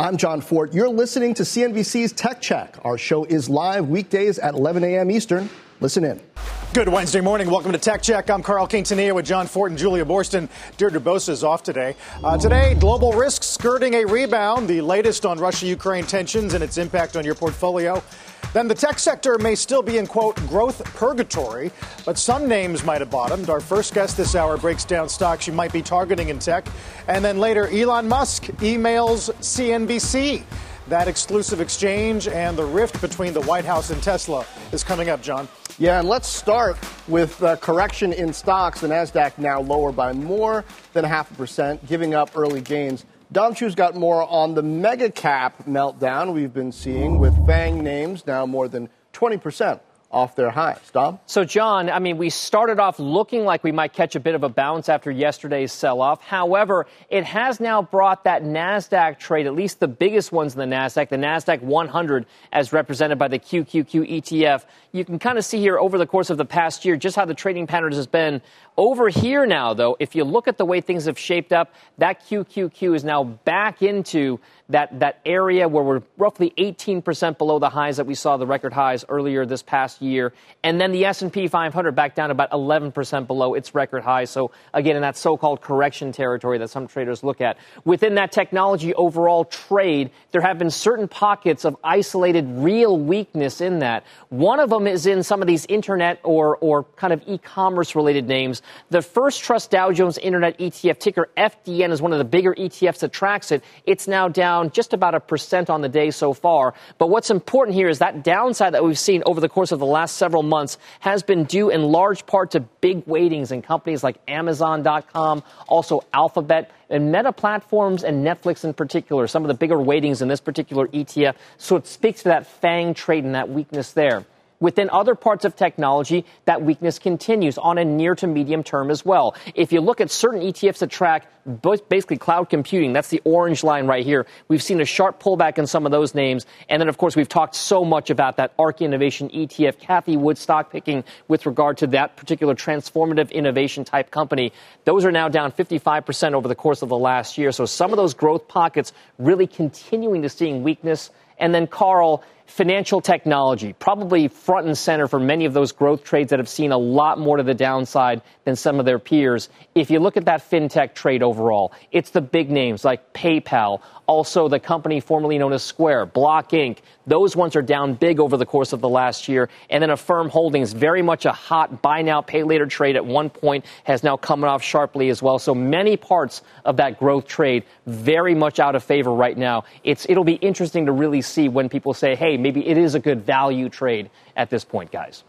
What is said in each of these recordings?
I'm John Fort. You're listening to CNBC's Tech Check. Our show is live weekdays at 11 a.m. Eastern. Listen in. Good Wednesday morning. Welcome to Tech Check. I'm Carl Quintanilla with John Fort and Julia Borston. Deirdre Bosa is off today. Today, global risks skirting a rebound, the latest on Russia-Ukraine tensions and its impact on your portfolio. Then the tech sector may still be in, quote, growth purgatory, but some names might have bottomed. Our first guest this hour breaks down stocks you might be targeting in tech. And then later, Elon Musk emails CNBC. That exclusive exchange and the rift between the White House and Tesla is coming up, John. Yeah, and let's start with the correction in stocks. The NASDAQ now lower by more than 0.5%, giving up early gains. Dom Chu's got more on the mega cap meltdown we've been seeing with FANG names now more than 20% off their highs. Dom? So, John, I mean, we started off looking like we might catch a bit of a bounce after yesterday's sell-off. However, it has now brought that NASDAQ trade, at least the biggest ones in the NASDAQ 100, as represented by the QQQ ETF. You can kind of see here over the course of the past year just how the trading patterns has been. Over here now, though, if you look at the way things have shaped up, that QQQ is now back into that area where we're roughly 18% below the highs that we saw, the record highs earlier this past year. And then the S&P 500 back down about 11% below its record high. So, again, in that so-called correction territory that some traders look at. Within that technology overall trade, there have been certain pockets of isolated real weakness in that. One of them is in some of these internet or kind of e-commerce related names. The First Trust Dow Jones Internet ETF, ticker FDN, is one of the bigger ETFs that tracks it. It's now down just about 1% on the day so far. But what's important here is that downside that we've seen over the course of the last several months has been due in large part to big weightings in companies like Amazon.com, also Alphabet, and Meta Platforms and Netflix in particular, some of the bigger weightings in this particular ETF. So it speaks to that FANG trade and that weakness there. Within other parts of technology, that weakness continues on a near to medium term as well. If you look at certain ETFs that track basically cloud computing, that's the orange line right here. We've seen a sharp pullback in some of those names. And then, of course, we've talked so much about that ARC Innovation ETF, Kathy Wood stock picking with regard to that particular transformative innovation type company. Those are now down 55% over the course of the last year. So some of those growth pockets really continuing to seeing weakness. And then, Carl, financial technology, probably front and center for many of those growth trades that have seen a lot more to the downside than some of their peers. If you look at that fintech trade overall, it's the big names like PayPal, also the company formerly known as Square, Block Inc. Those ones are down big over the course of the last year. And then Affirm Holdings, very much a hot buy now, pay later trade at one point, has now come off sharply as well. So many parts of that growth trade very much out of favor right now. It'll be interesting to really see when people say, hey, maybe it is a good value trade at this point, guys.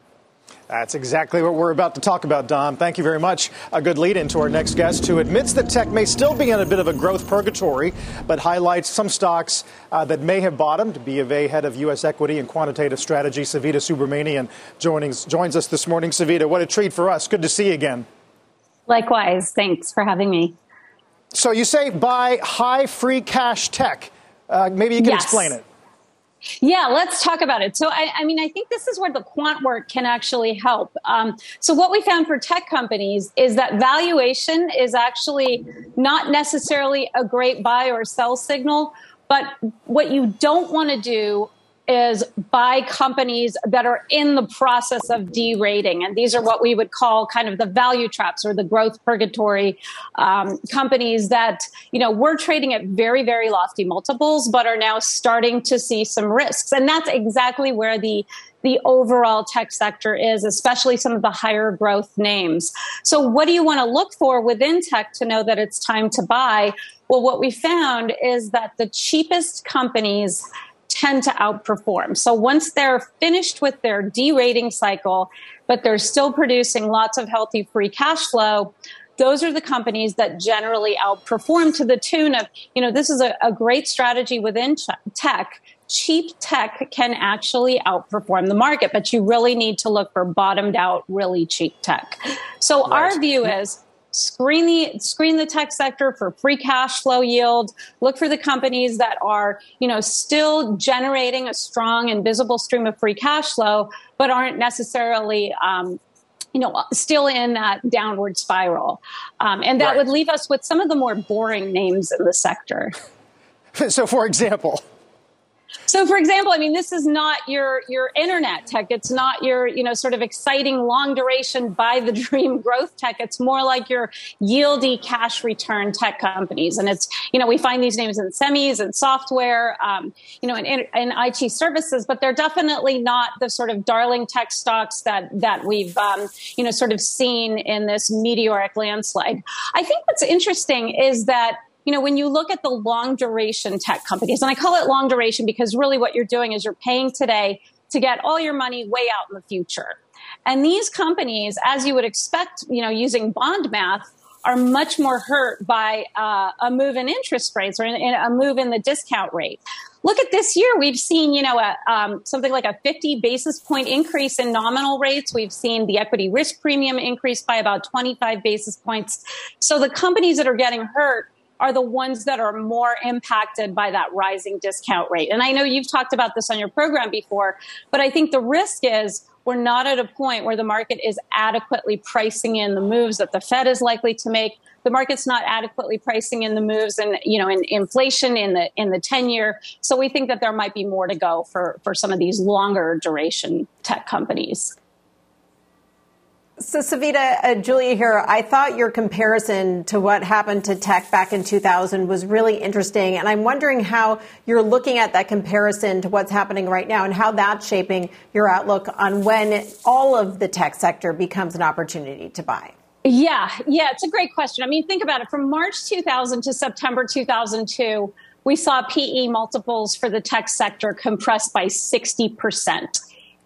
That's exactly what we're about to talk about, Dom. Thank you very much. A good lead into our next guest, who admits that tech may still be in a bit of a growth purgatory, but highlights some stocks that may have bottomed. B of A head of U.S. equity and quantitative strategy, Savita Subramanian, joins us this morning. Savita, what a treat for us. Good to see you again. Likewise. Thanks for having me. So you say buy high free cash tech. Maybe you can explain it. Yeah, let's talk about it. So, I mean, I think this is where the quant work can actually help. So what we found for tech companies is that valuation is actually not necessarily a great buy or sell signal. But what you don't want to do is buy companies that are in the process of derating. And these are what we would call kind of the value traps or the growth purgatory companies that, you know, were trading at very, very lofty multiples, but are now starting to see some risks. And that's exactly where the overall tech sector is, especially some of the higher growth names. So what do you want to look for within tech to know that it's time to buy? Well, what we found is that the cheapest companies tend to outperform. So once they're finished with their derating cycle, but they're still producing lots of healthy free cash flow, those are the companies that generally outperform to the tune of, you know, this is a great strategy within tech. Cheap tech can actually outperform the market, but you really need to look for bottomed out, really cheap tech. So right. Our view is Screen the tech sector for free cash flow yield. Look for the companies that are, you know, still generating a strong and visible stream of free cash flow, but aren't necessarily, still in that downward spiral. And that would leave us with some of the more boring names in the sector. So, for example, I mean, this is not your internet tech. It's not your, sort of exciting, long duration, buy the dream growth tech. It's more like your yieldy cash return tech companies. And it's, we find these names in semis and software, in IT services, but they're definitely not the sort of darling tech stocks that we've, sort of seen in this meteoric landslide. I think what's interesting is that, when you look at the long duration tech companies, and I call it long duration because really what you're doing is you're paying today to get all your money way out in the future. And these companies, as you would expect, using bond math, are much more hurt by a move in interest rates or in a move in the discount rate. Look at this year. We've seen, something like a 50 basis point increase in nominal rates. We've seen the equity risk premium increase by about 25 basis points. So the companies that are getting hurt are the ones that are more impacted by that rising discount rate. And I know you've talked about this on your program before, but I think the risk is we're not at a point where the market is adequately pricing in the moves that the Fed is likely to make. The market's not adequately pricing in the moves and, in inflation in the 10-year. So we think that there might be more to go for some of these longer duration tech companies. So, Savita, Julia here, I thought your comparison to what happened to tech back in 2000 was really interesting. And I'm wondering how you're looking at that comparison to what's happening right now and how that's shaping your outlook on when all of the tech sector becomes an opportunity to buy. Yeah, it's a great question. I mean, think about it. From March 2000 to September 2002, we saw PE multiples for the tech sector compressed by 60%.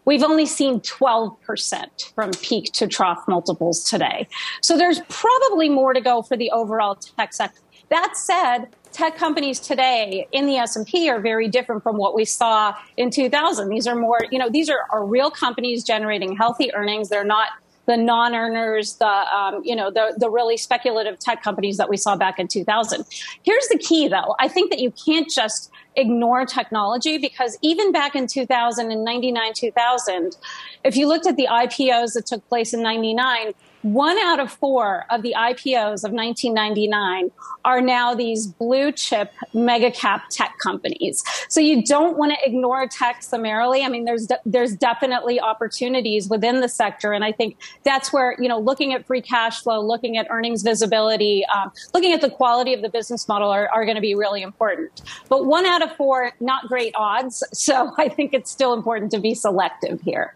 We've only seen 12% from peak to trough multiples today. So there's probably more to go for the overall tech sector. That said, tech companies today in the S&P are very different from what we saw in 2000. These are more, these are real companies generating healthy earnings. They're not the non-earners, the really speculative tech companies that we saw back in 2000. Here's the key, though. I think that you can't just ignore technology because even back in 2000 and 99, 2000, if you looked at the IPOs that took place in 99, 1 out of 4 of the IPOs of 1999 are now these blue chip mega cap tech companies. So you don't want to ignore tech summarily. I mean, there's definitely opportunities within the sector. And I think that's where, looking at free cash flow, looking at earnings visibility, looking at the quality of the business model are going to be really important. But 1 out of 4, not great odds. So I think it's still important to be selective here.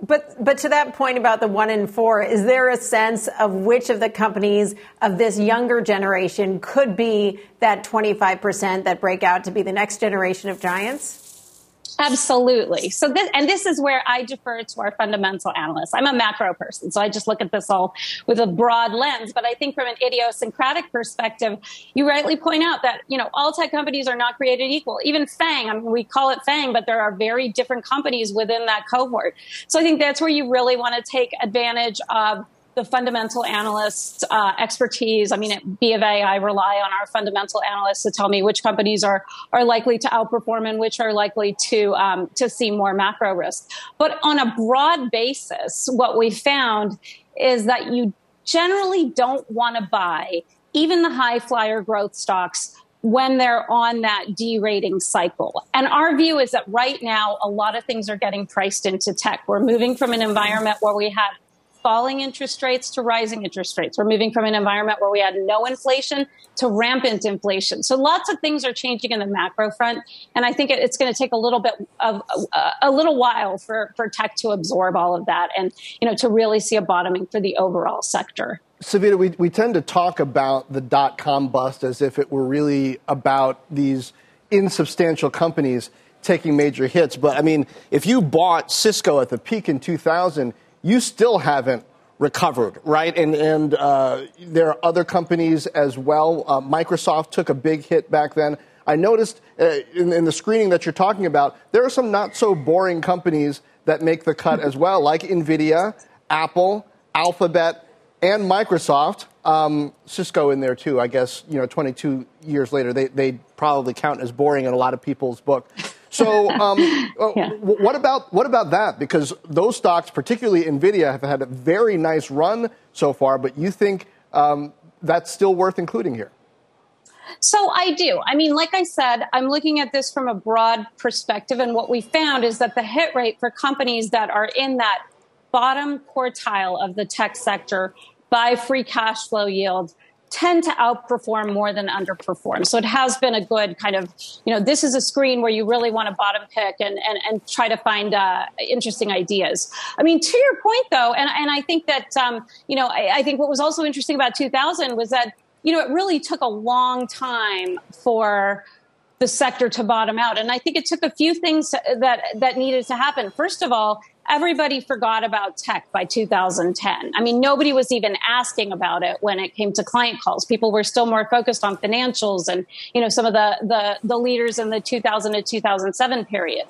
But to that point about the 1 in 4, is there a sense of which of the companies of this younger generation could be that 25% that break out to be the next generation of giants? Absolutely. So this is where I defer to our fundamental analysts. I'm a macro person, so I just look at this all with a broad lens. But I think from an idiosyncratic perspective, you rightly point out that, all tech companies are not created equal. Even FANG, I mean, we call it FANG, but there are very different companies within that cohort. So I think that's where you really want to take advantage of the fundamental analysts' expertise. I mean, at B of A, I rely on our fundamental analysts to tell me which companies are likely to outperform and which are likely to see more macro risk. But on a broad basis, what we found is that you generally don't want to buy even the high flyer growth stocks when they're on that derating cycle. And our view is that right now, a lot of things are getting priced into tech. We're moving from an environment where we have falling interest rates to rising interest rates. We're moving from an environment where we had no inflation to rampant inflation. So lots of things are changing in the macro front. And I think it's going to take a little while for tech to absorb all of that and, to really see a bottoming for the overall sector. Savita, we tend to talk about the dot-com bust as if it were really about these insubstantial companies taking major hits. But, I mean, if you bought Cisco at the peak in 2000, you still haven't recovered, right? And there are other companies as well. Microsoft took a big hit back then. I noticed in the screening that you're talking about, there are some not so boring companies that make the cut as well, like Nvidia, Apple, Alphabet, and Microsoft. Cisco in there too, I guess. 22 years later, they probably count as boring in a lot of people's book. So what about that? Because those stocks, particularly Nvidia, have had a very nice run so far. But you think that's still worth including here? So I do. I mean, like I said, I'm looking at this from a broad perspective. And what we found is that the hit rate for companies that are in that bottom quartile of the tech sector by free cash flow yield tend to outperform more than underperform. So it has been a good kind of, you know, this is a screen where you really want to bottom pick and try to find interesting ideas. I mean, to your point, though, and I think that, you know, I think what was also interesting about 2000 was that, you know, it really took a long time for the sector to bottom out. And I think it took a few things that needed to happen. First of all, everybody forgot about tech by 2010. I mean, nobody was even asking about it when it came to client calls. People were still more focused on financials and, you know, some of the leaders in the 2000 to 2007 period.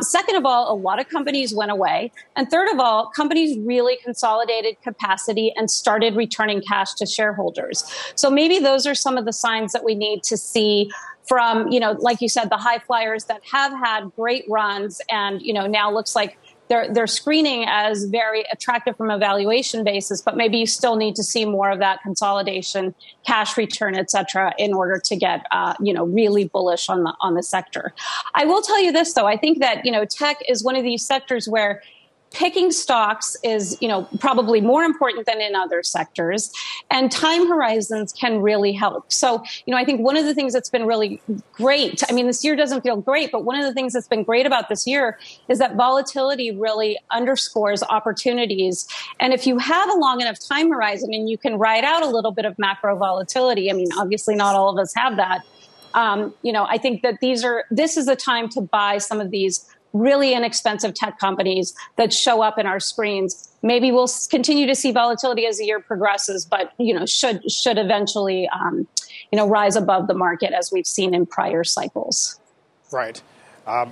Second of all, a lot of companies went away. And third of all, companies really consolidated capacity and started returning cash to shareholders. So maybe those are some of the signs that we need to see from, you know, like you said, the high flyers that have had great runs and, you know, now looks like they're screening as very attractive from a valuation basis, but maybe you still need to see more of that consolidation, cash return, et cetera, in order to get, you know, really bullish on the sector. I will tell you this, though. I think that, you know, tech is one of these sectors where picking stocks is, you know, probably more important than in other sectors, and time horizons can really help. So, you know, I think one of the things that's been really great, I mean, this year doesn't feel great, but one of the things that's been great about this year is that volatility really underscores opportunities. And if you have a long enough time horizon and you can ride out a little bit of macro volatility, I mean, obviously not all of us have that. You know, I think that this is a time to buy some of these really inexpensive tech companies that show up in our screens. Maybe we'll continue to see volatility as the year progresses, but, you know, should eventually, you know, rise above the market as we've seen in prior cycles. Right.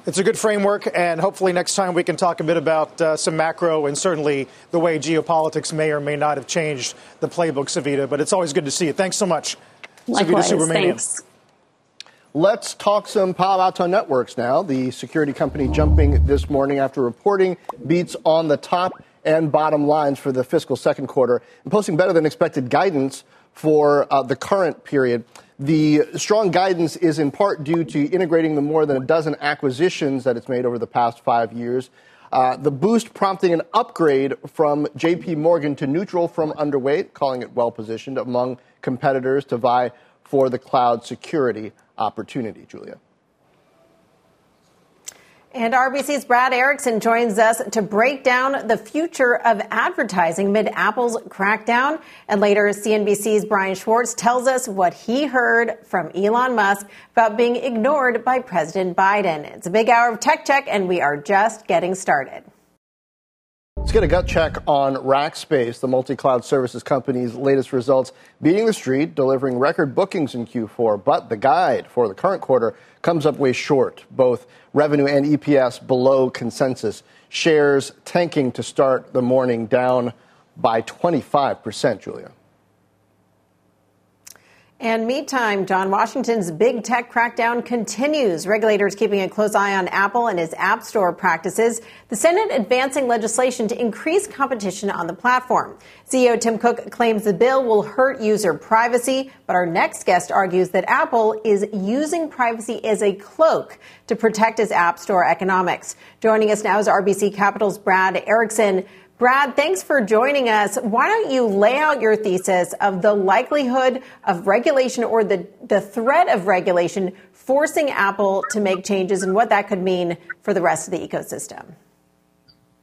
It's a good framework, and hopefully next time we can talk a bit about some macro and certainly the way geopolitics may or may not have changed the playbook, Savita. But it's always good to see you. Thanks so much, Likewise, Savita Subramanian. Thanks. Let's talk some Palo Alto Networks now. The security company jumping this morning after reporting beats on the top and bottom lines for the fiscal second quarter and posting better than expected guidance for the current period. The strong guidance is in part due to integrating the more than a dozen acquisitions that it's made over the past 5 years. The boost prompting an upgrade from J.P. Morgan to neutral from underweight, calling it well-positioned among competitors to vie for the cloud security opportunity, Julia. And RBC's Brad Erickson joins us to break down the future of advertising amid Apple's crackdown. And later, CNBC's Brian Schwartz tells us what he heard from Elon Musk about being ignored by President Biden. It's a big hour of Tech Check, and we are just getting started. Let's get a gut check on Rackspace, the multi-cloud services company's latest results, beating the street, delivering record bookings in Q4. But the guide for the current quarter comes up way short, both revenue and EPS below consensus. Shares tanking to start the morning, down by 25%, Julia. And meantime, John, Washington's big tech crackdown continues. Regulators keeping a close eye on Apple and his App Store practices. The Senate advancing legislation to increase competition on the platform. CEO Tim Cook claims the bill will hurt user privacy, but our next guest argues that Apple is using privacy as a cloak to protect his App Store economics. Joining us now is RBC Capital's Brad Erickson. Brad, thanks for joining us. Why don't you lay out your thesis of the likelihood of regulation or the threat of regulation forcing Apple to make changes and what that could mean for the rest of the ecosystem?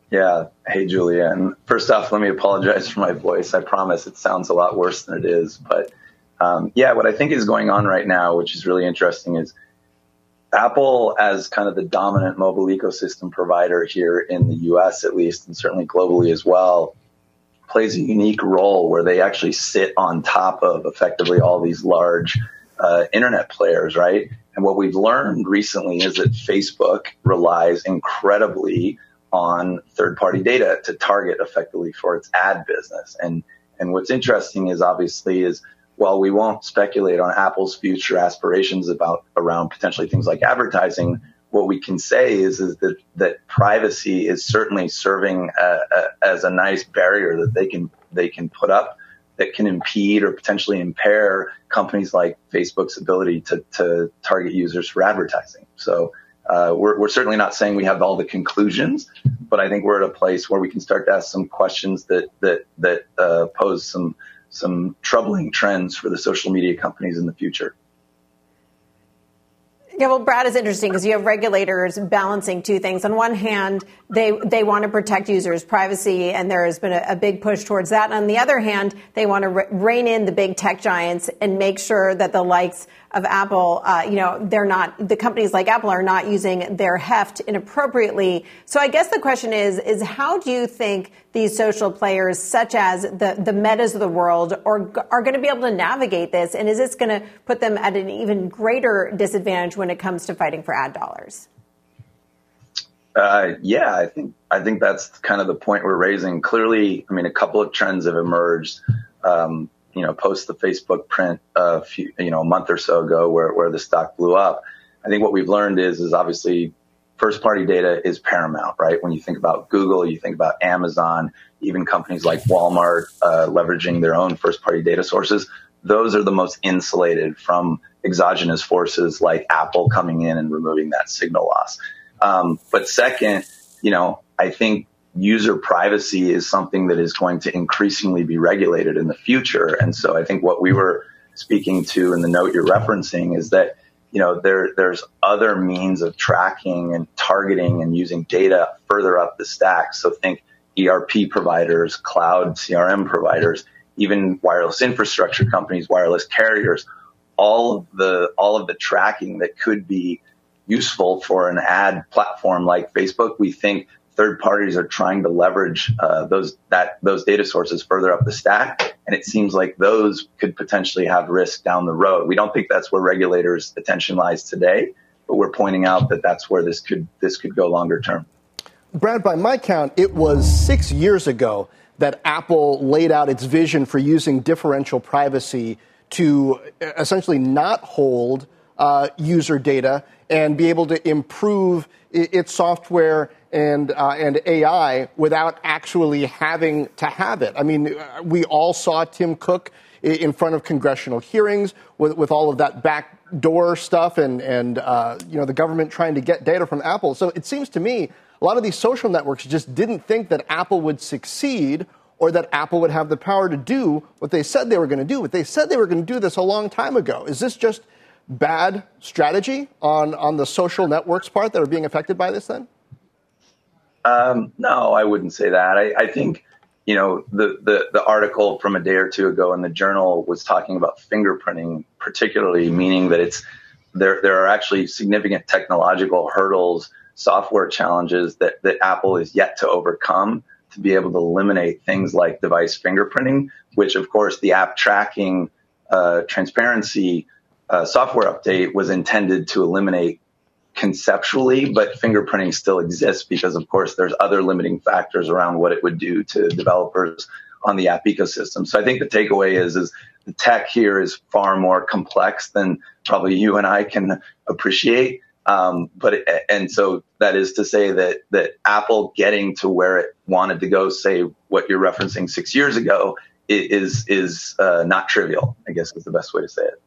Yeah. Hey, Julia. And first off, let me apologize for my voice. I promise it sounds a lot worse than it is. But yeah, what I think is going on right now, which is really interesting, is Apple, as kind of the dominant mobile ecosystem provider here in the U.S., at least, and certainly globally as well, plays a unique role where they actually sit on top of effectively all these large internet players, right? And what we've learned recently is that Facebook relies incredibly on third-party data to target effectively for its ad business. And what's interesting is obviously is, while we won't speculate on Apple's future aspirations around potentially things like advertising, what we can say is that privacy is certainly serving as a nice barrier that they can put up that can impede or potentially impair companies like Facebook's ability to target users for advertising. So we're certainly not saying we have all the conclusions, but I think we're at a place where we can start to ask some questions that pose some troubling trends for the social media companies in the future. Yeah, well, Brad, it's interesting because you have regulators balancing two things. On one hand, they want to protect users' privacy, and there has been a big push towards that. On the other hand, they want to rein in the big tech giants and make sure that the likes of Apple, the companies like Apple are not using their heft inappropriately. So I guess the question is how do you think these social players, such as the Metas of the world, are going to be able to navigate this? And is this going to put them at an even greater disadvantage when it comes to fighting for ad dollars? Yeah, I think that's kind of the point we're raising. Clearly, I mean, a couple of trends have emerged. Post the Facebook print a month or so ago where the stock blew up. I think what we've learned is obviously first party data is paramount, right? When you think about Google, you think about Amazon, even companies like Walmart leveraging their own first party data sources. Those are the most insulated from exogenous forces like Apple coming in and removing that signal loss. But second, I think user privacy is something that is going to increasingly be regulated in the future. And so I think what we were speaking to in the note you're referencing is that, there's other means of tracking and targeting and using data further up the stack. So think ERP providers, cloud CRM providers, even wireless infrastructure companies, wireless carriers, all of the tracking that could be useful for an ad platform like Facebook. We think third parties are trying to leverage those data sources further up the stack, and it seems like those could potentially have risk down the road. We don't think that's where regulators' attention lies today, but we're pointing out that that's where this could go longer term. Brad, by my count, it was 6 years ago that Apple laid out its vision for using differential privacy to essentially not hold user data and be able to improve its software and AI without actually having to have it. I mean, we all saw Tim Cook in front of congressional hearings with all of that backdoor stuff and the government trying to get data from Apple. So it seems to me a lot of these social networks just didn't think that Apple would succeed or that Apple would have the power to do what they said they were going to do. But they said they were going to do this a long time ago. Is this just bad strategy on the social networks part that are being affected by this then? No, I wouldn't say that. I think, the article from a day or two ago in the Journal was talking about fingerprinting, particularly meaning that there are actually significant technological hurdles, software challenges that Apple is yet to overcome to be able to eliminate things like device fingerprinting, which, of course, the app tracking transparency software update was intended to eliminate conceptually, but fingerprinting still exists because, of course, there's other limiting factors around what it would do to developers on the app ecosystem. So I think the takeaway is the tech here is far more complex than probably you and I can appreciate. So that is to say that Apple getting to where it wanted to go, say what you're referencing 6 years ago, is not trivial, I guess is the best way to say it.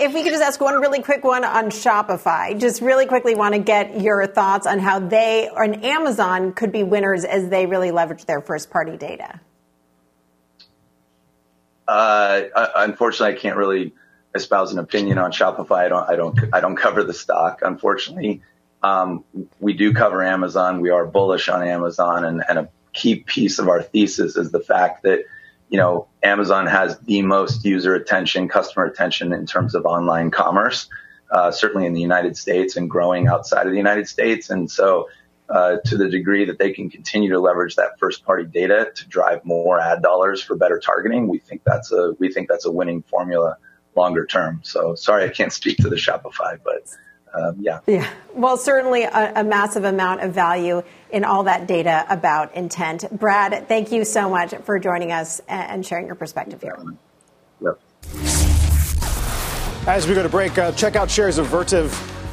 If we could just ask one really quick one on Shopify, just really quickly want to get your thoughts on how they and Amazon could be winners as they really leverage their first party data. Unfortunately, I can't really espouse an opinion on Shopify. I don't cover the stock. Unfortunately, we do cover Amazon. We are bullish on Amazon. And a key piece of our thesis is the fact that, Amazon has the most user attention, customer attention in terms of online commerce, certainly in the United States and growing outside of the United States. And so to the degree that they can continue to leverage that first party data to drive more ad dollars for better targeting, we think that's a winning formula longer term. So sorry, I can't speak to the Shopify, but yeah. Well, certainly a massive amount of value in all that data about intent. Brad, thank you so much for joining us and sharing your perspective here. Yep. As we go to break, check out shares of Vertiv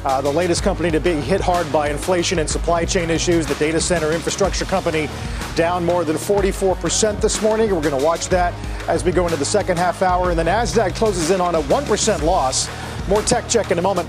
The latest company to be hit hard by inflation and supply chain issues. The data center infrastructure company down more than 44% this morning. We're going to watch that as we go into the second half hour. And the NASDAQ closes in on a 1% loss. More tech check in a moment.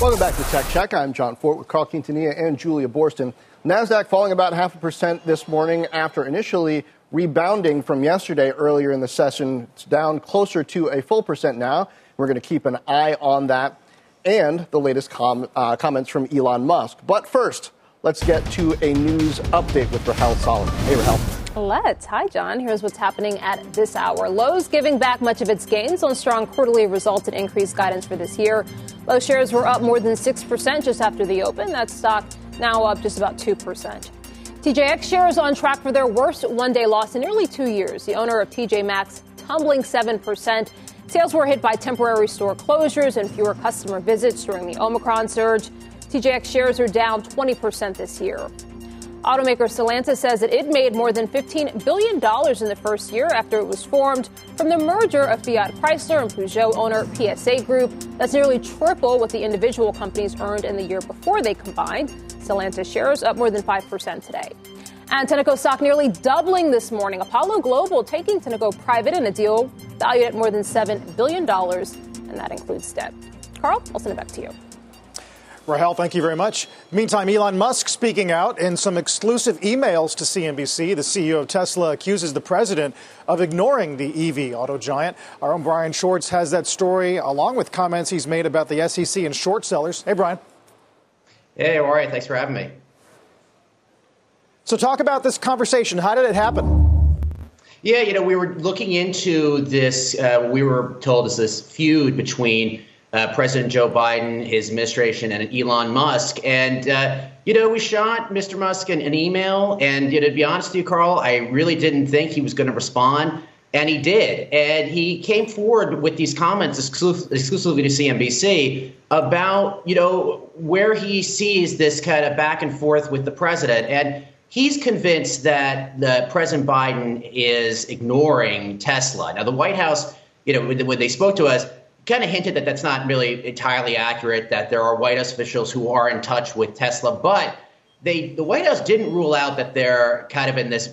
Welcome back to Tech Check. I'm John Fort with Carl Quintanilla and Julia Borston. NASDAQ falling about 0.5% this morning after initially rebounding from yesterday earlier in the session. It's down closer to a full percent now. We're going to keep an eye on that and the latest comments from Elon Musk. But first, let's get to a news update with Rahel Solomon. Hey, Rahel. Let's. Hi, John. Here's what's happening at this hour. Lowe's giving back much of its gains on strong quarterly results and increased guidance for this year. Lowe's shares were up more than 6% just after the open. That stock now up just about 2%. TJX shares on track for their worst one-day loss in nearly 2 years. The owner of TJ Maxx tumbling 7%. Sales were hit by temporary store closures and fewer customer visits during the Omicron surge. TJX shares are down 20% this year. Automaker Stellantis says that it made more than $15 billion in the first year after it was formed from the merger of Fiat Chrysler and Peugeot owner PSA Group. That's nearly triple what the individual companies earned in the year before they combined. Stellantis shares up more than 5% today. And Tenneco stock nearly doubling this morning. Apollo Global taking Tenneco private in a deal valued at more than $7 billion, and that includes debt. Carl, I'll send it back to you. Rahel, thank you very much. Meantime, Elon Musk speaking out in some exclusive emails to CNBC. The CEO of Tesla accuses the president of ignoring the EV auto giant. Our own Brian Schwartz has that story, along with comments he's made about the SEC and short sellers. Hey, Brian. Hey, all right. Thanks for having me. So talk about this conversation. How did it happen? Yeah, we were looking into this. We were told is this feud between President Joe Biden, his administration, and Elon Musk. And, we shot Mr. Musk an email. And to be honest with you, Carl, I really didn't think he was going to respond. And he did. And he came forward with these comments exclusively to CNBC about, where he sees this kind of back and forth with the president. And he's convinced that President Biden is ignoring Tesla. Now, the White House, when they spoke to us, kind of hinted that that's not really entirely accurate, that there are White House officials who are in touch with Tesla. But the White House didn't rule out that they're kind of in this,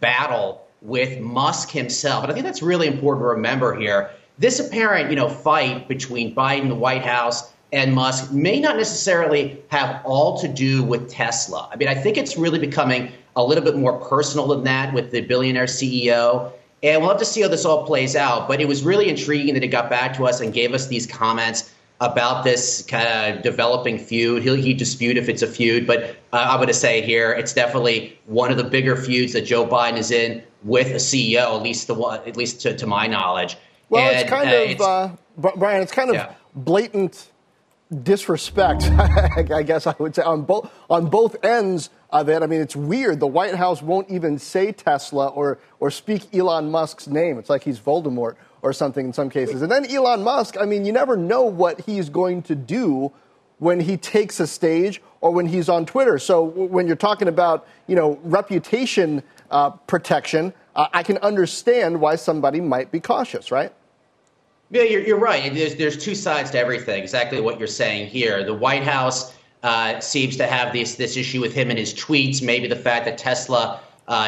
battle with Musk himself. And I think that's really important to remember here. This apparent, fight between Biden, the White House, and Musk may not necessarily have all to do with Tesla. I mean, I think it's really becoming a little bit more personal than that with the billionaire CEO. And we'll have to see how this all plays out. But it was really intriguing that it got back to us and gave us these comments about this kind of developing feud. He'll dispute if it's a feud, but I'm going to say here it's definitely one of the bigger feuds that Joe Biden is in with a CEO, at least to my knowledge. Well, and, it's kind Brian, it's kind of blatant disrespect, I guess I would say, on both ends of it. I mean, it's weird. The White House won't even say Tesla or speak Elon Musk's name. It's like he's Voldemort or something in some cases. And then Elon Musk, I mean, you never know what he's going to do when he takes a stage or when he's on Twitter. So when you're talking about, reputation protection, I can understand why somebody might be cautious, right? Yeah, you're right. There's two sides to everything. Exactly what you're saying here. The White House seems to have this issue with him and his tweets. Maybe the fact that Tesla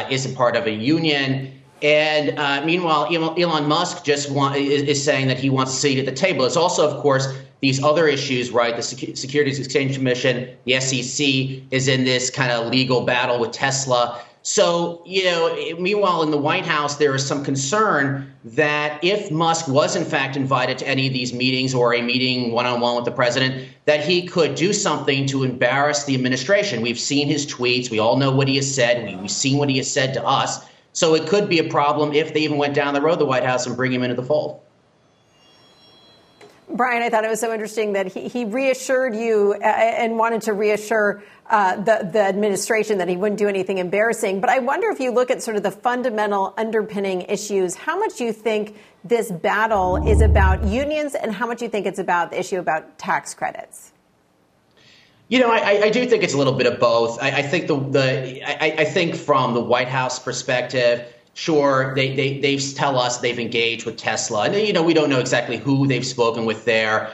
isn't part of a union. And meanwhile, Elon Musk is saying that he wants a seat at the table. It's also, of course, these other issues, right? The Securities Exchange Commission, the SEC, is in this kind of legal battle with Tesla. So, meanwhile, in the White House, there is some concern that if Musk was, in fact, invited to any of these meetings or a meeting one-on-one with the president, that he could do something to embarrass the administration. We've seen his tweets. We all know what he has said. We've seen what he has said to us. So it could be a problem if they even went down the road, the White House, and bring him into the fold. Brian, I thought it was so interesting that he reassured you and wanted to reassure the administration that he wouldn't do anything embarrassing. But I wonder if you look at sort of the fundamental underpinning issues, how much you think this battle is about unions and how much you think it's about the issue about tax credits. I do think it's a little bit of both. I think from the White House perspective, Sure, they tell us they've engaged with Tesla, and we don't know exactly who they've spoken with there.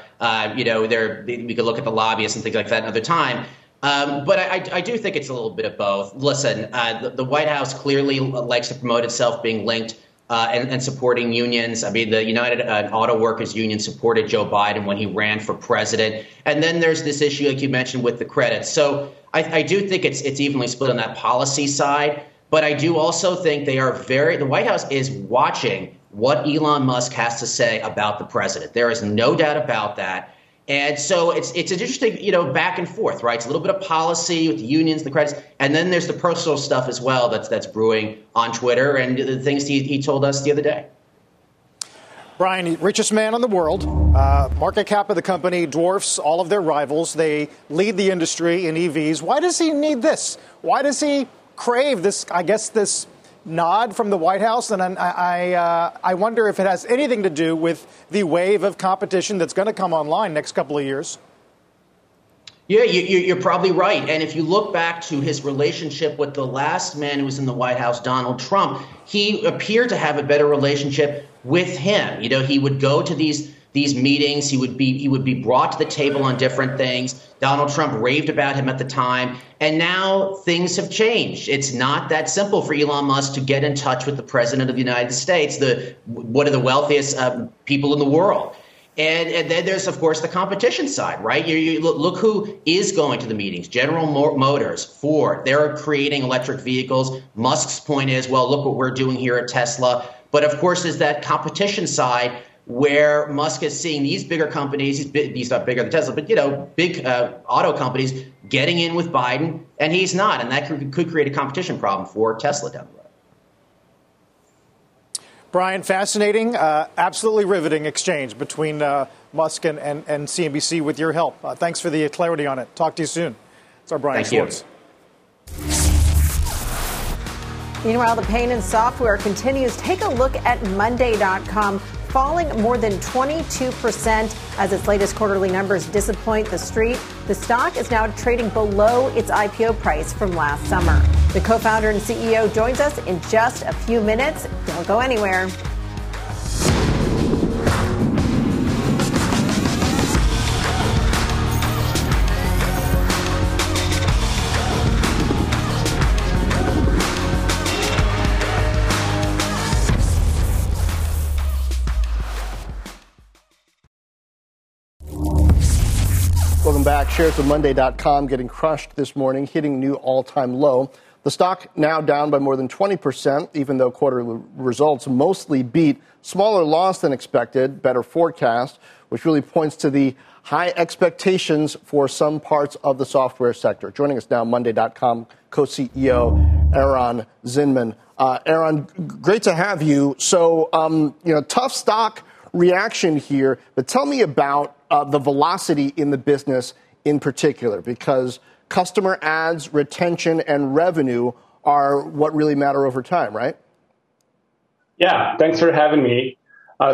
We could look at the lobbyists and things like that another time. But I do think it's a little bit of both. Listen, the White House clearly likes to promote itself being linked and supporting unions. I mean, the United Auto Workers Union supported Joe Biden when he ran for president. And then there's this issue, like you mentioned, with the credits. So I do think it's evenly split on that policy side. But I do also think the White House is watching what Elon Musk has to say about the president. There is no doubt about that. And so it's an interesting, back and forth, right? It's a little bit of policy with the unions, the credits, and then there's the personal stuff as well that's brewing on Twitter and the things he told us the other day. Brian, richest man in the world, market cap of the company dwarfs all of their rivals. They lead the industry in EVs. Why does he need this? Why does he crave this, I guess, this nod from the White House? And I wonder if it has anything to do with the wave of competition that's going to come online next couple of years. Yeah, you're probably right. And if you look back to his relationship with the last man who was in the White House, Donald Trump, he appeared to have a better relationship with him. He would go to these meetings. He would be brought to the table on different things. Donald Trump raved about him at the time. And now things have changed. It's not that simple for Elon Musk to get in touch with the president of the United States, one of the wealthiest people in the world. And then there's, of course, the competition side, right? You look who is going to the meetings. General Motors, Ford, they're creating electric vehicles. Musk's point is, well, look what we're doing here at Tesla. But, of course, there's that competition side where Musk is seeing these bigger companies, he's not bigger than Tesla, but, big auto companies getting in with Biden, and he's not. And that could create a competition problem for Tesla down the road. Brian, fascinating, absolutely riveting exchange between Musk and CNBC with your help. Thanks for the clarity on it. Talk to you soon. It's our Brian Schwartz. Meanwhile, the pain in software continues. Take a look at Monday.com. falling more than 22% as its latest quarterly numbers disappoint the street. The stock is now trading below its IPO price from last summer. The co-founder and CEO joins us in just a few minutes. Don't go anywhere. Back. Shares of Monday.com getting crushed this morning, hitting new all-time low. The stock now down by more than 20%, even though quarterly results mostly beat. Smaller loss than expected, better forecast, which really points to the high expectations for some parts of the software sector. Joining us now, Monday.com co-CEO Aaron Zinman. Aaron, great to have you. So, tough stock reaction here, but tell me about the velocity in the business in particular, because customer adds, retention, and revenue are what really matter over time, right? Yeah, thanks for having me.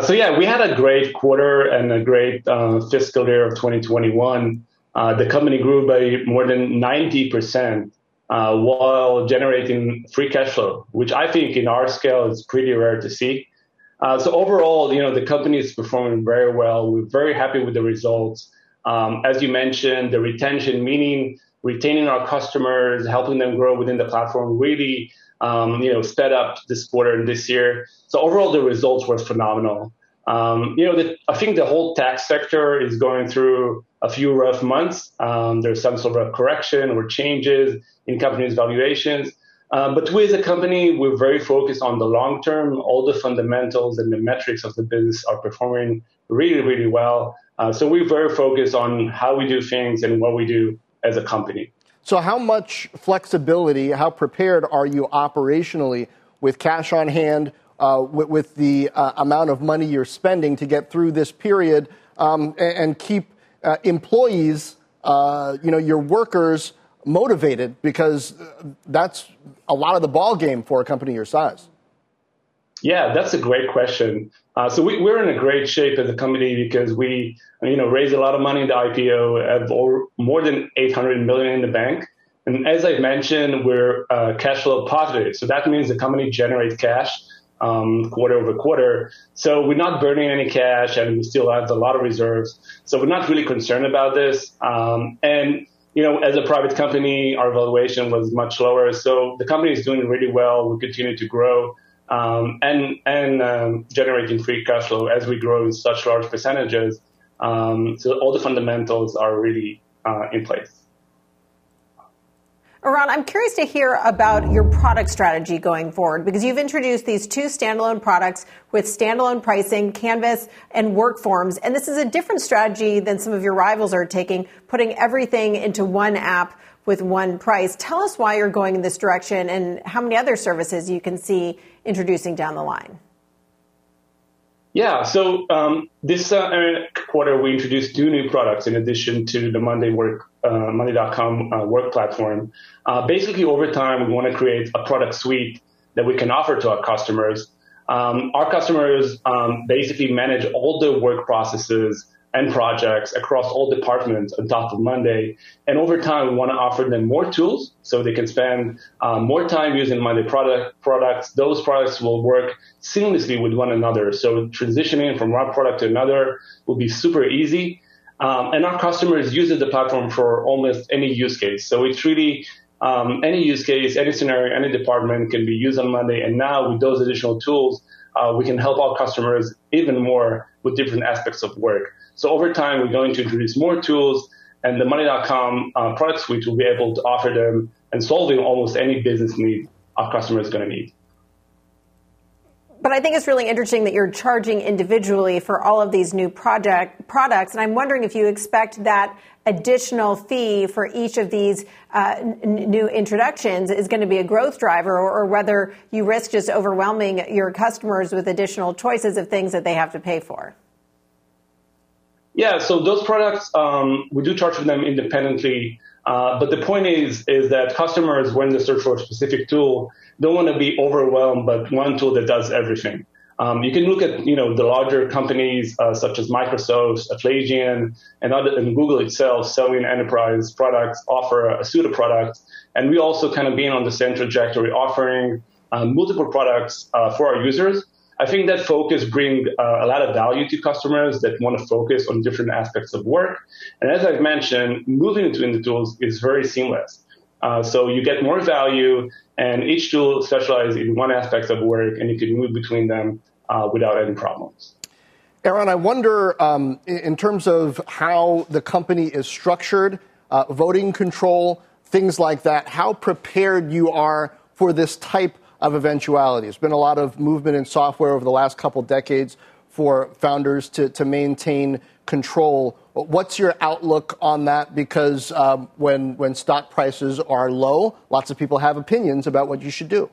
We had a great quarter and a great fiscal year of 2021. The company grew by more than 90% while generating free cash flow, which I think in our scale is pretty rare to see. Overall, the company is performing very well. We're very happy with the results. As you mentioned, the retention, meaning retaining our customers, helping them grow within the platform, really, sped up this quarter and this year. So overall, the results were phenomenal. I think the whole tech sector is going through a few rough months. There's some sort of correction or changes in companies' valuations. But we as a company, we're very focused on the long term. All the fundamentals and the metrics of the business are performing really, really well. So we're very focused on how we do things and what we do as a company. So how much flexibility, how prepared are you operationally with cash on hand, with the amount of money you're spending to get through this period and keep employees, your workers motivated, because that's a lot of the ballgame for a company your size? Yeah, that's a great question. We're in a great shape as a company because we raised a lot of money in the IPO, have more than $800 million in the bank. And as I've mentioned, we're cash flow positive. So that means the company generates cash quarter over quarter. So we're not burning any cash and we still have a lot of reserves. So we're not really concerned about this. And, you know, as a private company, our valuation was much lower. So the company is doing really well. We continue to grow and generating free cash flow as we grow in such large percentages. So all the fundamentals are really in place. Aaron, I'm curious to hear about your product strategy going forward, because you've introduced these two standalone products with standalone pricing, Canvas and WorkForms. And this is a different strategy than some of your rivals are taking, putting everything into one app with one price. Tell us why you're going in this direction and how many other services you can see introducing down the line. Yeah, so this quarter, we introduced two new products in addition to the Monday.com work platform. Basically, over time, we want to create a product suite that we can offer to our customers. Our customers basically manage all the work processes and projects across all departments on top of Monday. And over time, we want to offer them more tools so they can spend more time using Monday products. Those products will work seamlessly with one another. So transitioning from one product to another will be super easy. And our customers use the platform for almost any use case. So it's really any use case, any scenario, any department can be used on Monday. And now with those additional tools, we can help our customers even more with different aspects of work. So over time, we're going to introduce more tools, and the Monday.com product suite will be able to offer them and solving almost any business need our customer is going to need. But I think it's really interesting that you're charging individually for all of these new products. And I'm wondering if you expect that additional fee for each of these new introductions is going to be a growth driver, or whether you risk just overwhelming your customers with additional choices of things that they have to pay for. Yeah, so those products, we do charge for them independently. But the point is that customers, when they search for a specific tool, don't want to be overwhelmed by one tool that does everything. You can look at, the larger companies such as Microsoft, Atlassian, and Google itself selling enterprise products, offer a suite of products. And we also kind of being on the same trajectory, offering multiple products for our users. I think that focus brings a lot of value to customers that want to focus on different aspects of work. And as I've mentioned, moving between the tools is very seamless. So you get more value, and each tool specializes in one aspect of work, and you can move between them without any problems. Aaron, I wonder, in terms of how the company is structured, voting control, things like that, how prepared you are for this type of eventuality. There's been a lot of movement in software over the last couple decades for founders to maintain control. What's your outlook on that? Because when stock prices are low, lots of people have opinions about what you should do.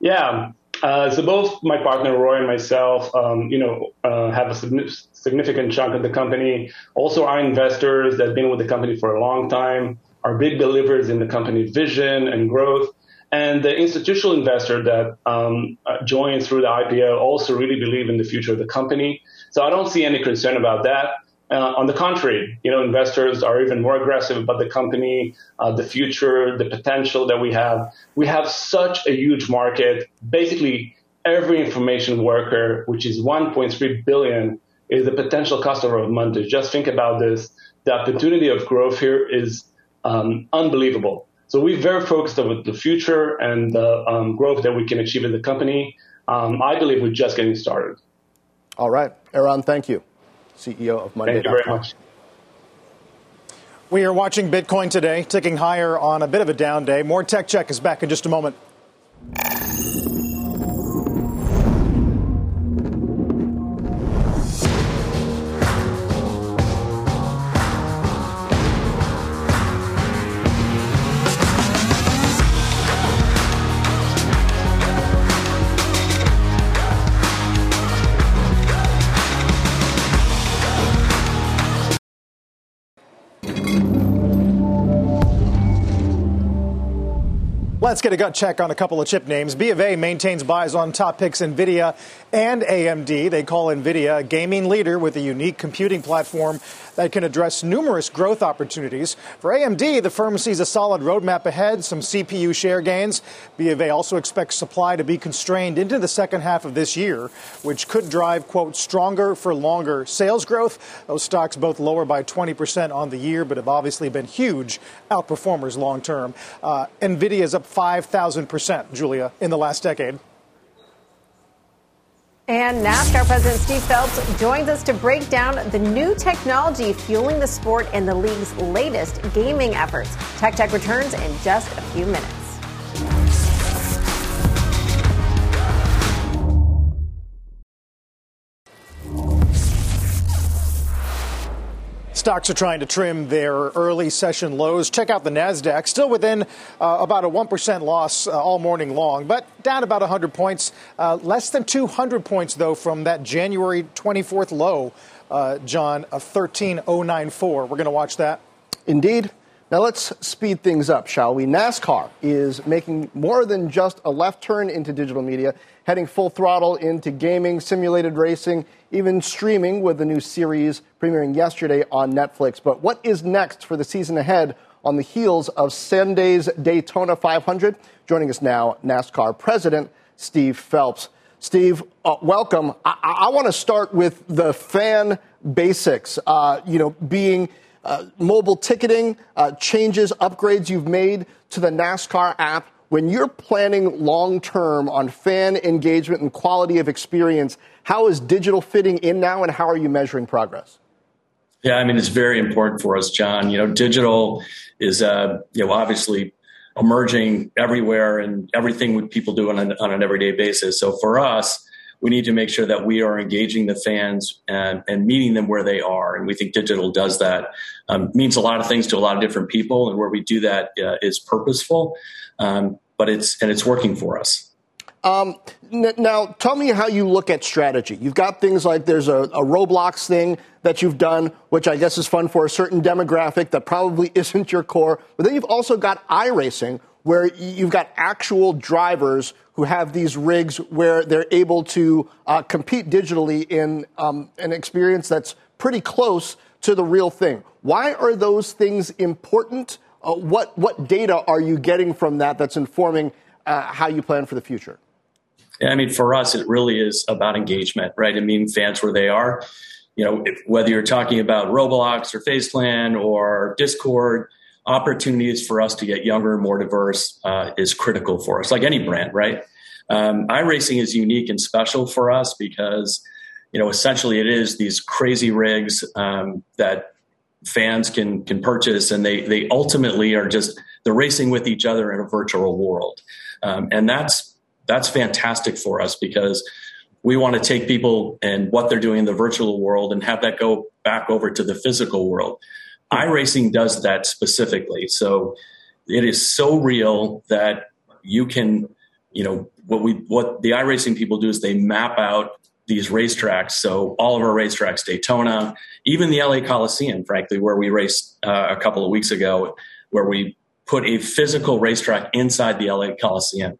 Yeah. So both my partner, Roy, and myself, have a significant chunk of the company. Also, our investors that have been with the company for a long time are big believers in the company's vision and growth. And the institutional investor that joins through the IPO also really believe in the future of the company. So I don't see any concern about that. On the contrary, investors are even more aggressive about the company, the future, the potential that we have. We have such a huge market. Basically, every information worker, which is 1.3 billion, is the potential customer of Monday. Just think about this. The opportunity of growth here is unbelievable. So we're very focused on the future and the growth that we can achieve in the company. I believe we're just getting started. All right. Aaron, thank you. CEO of Monday.com. Thank you very much. We are watching Bitcoin today, ticking higher on a bit of a down day. More Tech Check is back in just a moment. Let's get a gut check on a couple of chip names. B of A maintains buys on top picks Nvidia and AMD. They call Nvidia a gaming leader with a unique computing platform that can address numerous growth opportunities. For AMD, the firm sees a solid roadmap ahead, some CPU share gains. B of A also expects supply to be constrained into the second half of this year, which could drive, quote, stronger for longer sales growth. Those stocks both lower by 20% on the year, but have obviously been huge outperformers long term. Nvidia is up 5,000%, Julia, in the last decade. And NASCAR President Steve Phelps joins us to break down the new technology fueling the sport and the league's latest gaming efforts. Tech Tech returns in just a few minutes. Stocks are trying to trim their early session lows. Check out the NASDAQ, still within about a 1% loss all morning long, but down about 100 points, less than 200 points, though, from that January 24th low, John, of 13,094. We're going to watch that. Indeed. Now let's speed things up, shall we? NASCAR is making more than just a left turn into digital media, heading full throttle into gaming, simulated racing, even streaming with the new series premiering yesterday on Netflix. But what is next for the season ahead on the heels of Sunday's Daytona 500? Joining us now, NASCAR President Steve Phelps. Steve, welcome. I want to start with the fan basics, being mobile ticketing, changes, upgrades you've made to the NASCAR app. When you're planning long-term on fan engagement and quality of experience, how is digital fitting in now, and how are you measuring progress? Yeah, I mean, it's very important for us, John. You know, digital is, obviously emerging everywhere and everything people do on an everyday basis. So for us, we need to make sure that we are engaging the fans and meeting them where they are. And we think digital does that. Means a lot of things to a lot of different people. And where we do that is purposeful. But it's working for us. Now, tell me how you look at strategy. You've got things like there's a Roblox thing that you've done, which I guess is fun for a certain demographic that probably isn't your core. But then you've also got iRacing, where you've got actual drivers who have these rigs where they're able to compete digitally in an experience that's pretty close to the real thing. Why are those things important? What data are you getting from that that's informing how you plan for the future? Yeah, I mean, for us, it really is about engagement, right? I mean, fans where they are, you know, whether you're talking about Roblox or FacePlan or Discord, opportunities for us to get younger, more diverse is critical for us, like any brand, right? iRacing is unique and special for us because, you know, essentially it is these crazy rigs that fans can purchase, and they ultimately are just they're racing with each other in a virtual world. And that's fantastic for us because we want to take people and what they're doing in the virtual world and have that go back over to the physical world. iRacing does that specifically. So it is so real that you can, you know, what the iRacing people do is they map out these racetracks. So all of our racetracks, Daytona, even the LA Coliseum, frankly, where we raced a couple of weeks ago, where we put a physical racetrack inside the LA Coliseum.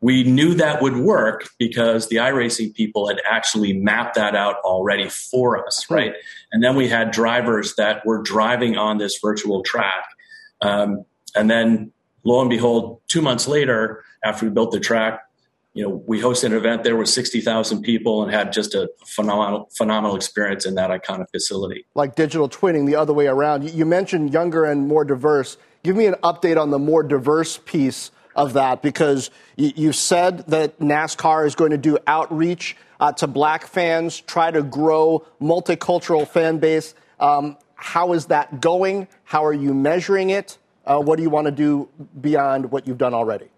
We knew that would work because the iRacing people had actually mapped that out already for us, right? And then we had drivers that were driving on this virtual track. And then, lo and behold, 2 months later, after we built the track, you know, we hosted an event there with 60,000 people and had just a phenomenal experience in that iconic facility. Like digital twinning the other way around. You mentioned younger and more diverse. Give me an update on the more diverse piece of that, because you've said that NASCAR is going to do outreach to black fans, try to grow multicultural fan base. How is that going? How are you measuring it? What do you want to do beyond what you've done already?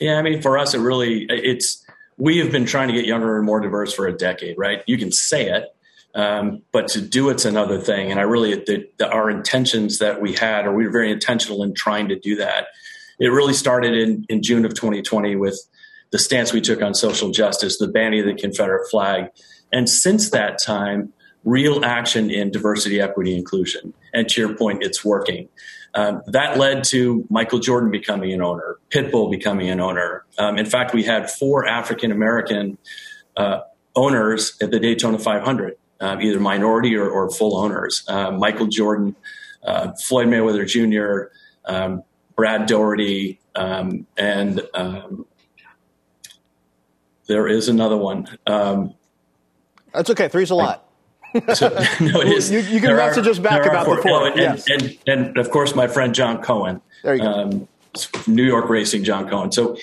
Yeah, I mean, for us, we have been trying to get younger and more diverse for a decade, right? You can say it, but to do it's another thing. And I really, our intentions that we had, or we were very intentional in trying to do that. It really started in June of 2020 with the stance we took on social justice, the banning of the Confederate flag. And since that time, real action in diversity, equity, inclusion. And to your point, it's working. That led to Michael Jordan becoming an owner, Pitbull becoming an owner. In fact, we had 4 African-American owners at the Daytona 500, either minority or full owners. Michael Jordan, Floyd Mayweather Jr., Brad Doherty, and there is another one. That's okay. 3's a lot. So, no, it is. You can message us back about the 4. Yes. And of course, my friend John Cohen, there you go. New York Racing John Cohen. So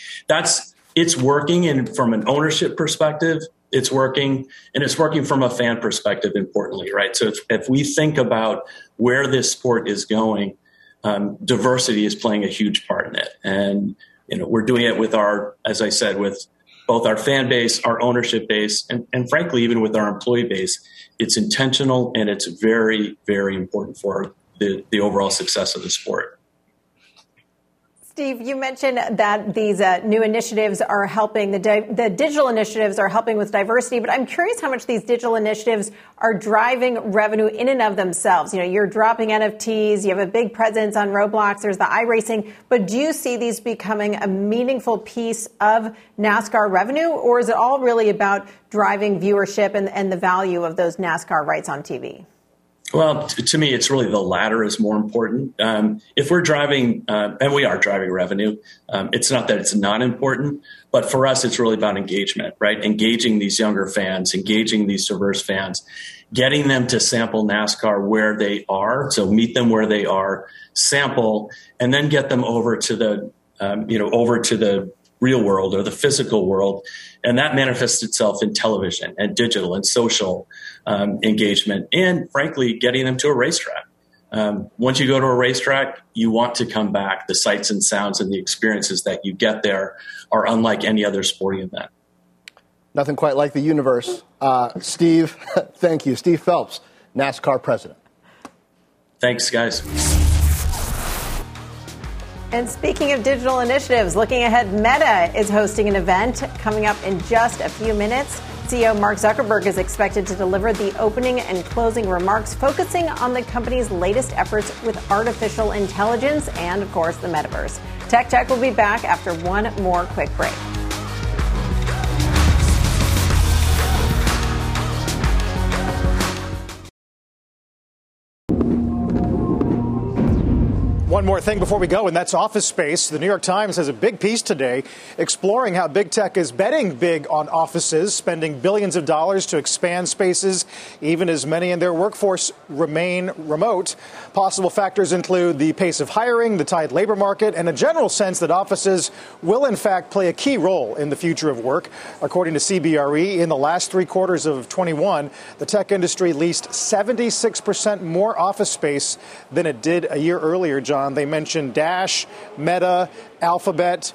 it's working, and from an ownership perspective, it's working, and it's working from a fan perspective, importantly, right? So if we think about where this sport is going, diversity is playing a huge part in it, and we're doing it with our, as I said, with both our fan base, our ownership base, and frankly, even with our employee base. It's intentional, and it's very, very important for the overall success of the sport. Steve, you mentioned that these new initiatives are helping, the digital initiatives are helping with diversity, but I'm curious how much these digital initiatives are driving revenue in and of themselves. You're dropping NFTs, you have a big presence on Roblox, there's the iRacing, but do you see these becoming a meaningful piece of NASCAR revenue, or is it all really about driving viewership and the value of those NASCAR rights on TV? Well, to me, it's really the latter is more important. If we're driving, and we are driving revenue, it's not that it's not important, but for us, it's really about engagement, right? Engaging these younger fans, engaging these diverse fans, getting them to sample NASCAR where they are. So meet them where they are, sample, and then get them over to the, over to the real world or the physical world. And that manifests itself in television and digital and social engagement, and frankly, getting them to a racetrack. Once you go to a racetrack, you want to come back. The sights and sounds and the experiences that you get there are unlike any other sporting event. Nothing quite like the universe. Steve, thank you. Steve Phelps, NASCAR president. Thanks, guys. And speaking of digital initiatives, looking ahead, Meta is hosting an event coming up in just a few minutes. CEO Mark Zuckerberg is expected to deliver the opening and closing remarks, focusing on the company's latest efforts with artificial intelligence and, of course, the metaverse. Tech Check will be back after one more quick break. One more thing before we go, and that's office space. The New York Times has a big piece today exploring how big tech is betting big on offices, spending billions of dollars to expand spaces, even as many in their workforce remain remote. Possible factors include the pace of hiring, the tight labor market, and a general sense that offices will, in fact, play a key role in the future of work. According to CBRE, in the last 3 quarters of 21, the tech industry leased 76% more office space than it did a year earlier, John. They mentioned Dash, Meta, Alphabet.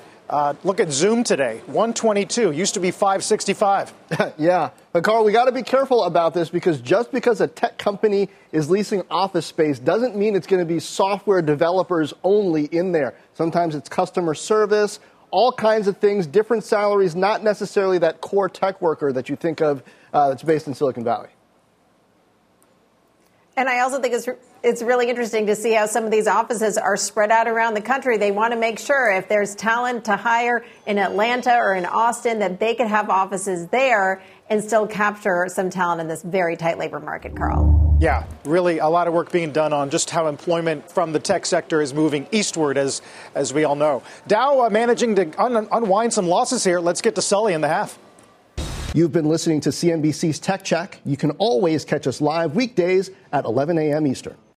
Look at Zoom today, 122. Used to be 565. Yeah. But, Carl, we got to be careful about this because just because a tech company is leasing office space doesn't mean it's going to be software developers only in there. Sometimes it's customer service, all kinds of things, different salaries, not necessarily that core tech worker that you think of that's based in Silicon Valley. And I also think it's really interesting to see how some of these offices are spread out around the country. They want to make sure if there's talent to hire in Atlanta or in Austin that they could have offices there and still capture some talent in this very tight labor market, Carl. Yeah, really a lot of work being done on just how employment from the tech sector is moving eastward, as we all know. Dow managing to unwind some losses here. Let's get to Sully in the half. You've been listening to CNBC's Tech Check. You can always catch us live weekdays at 11 a.m. Eastern.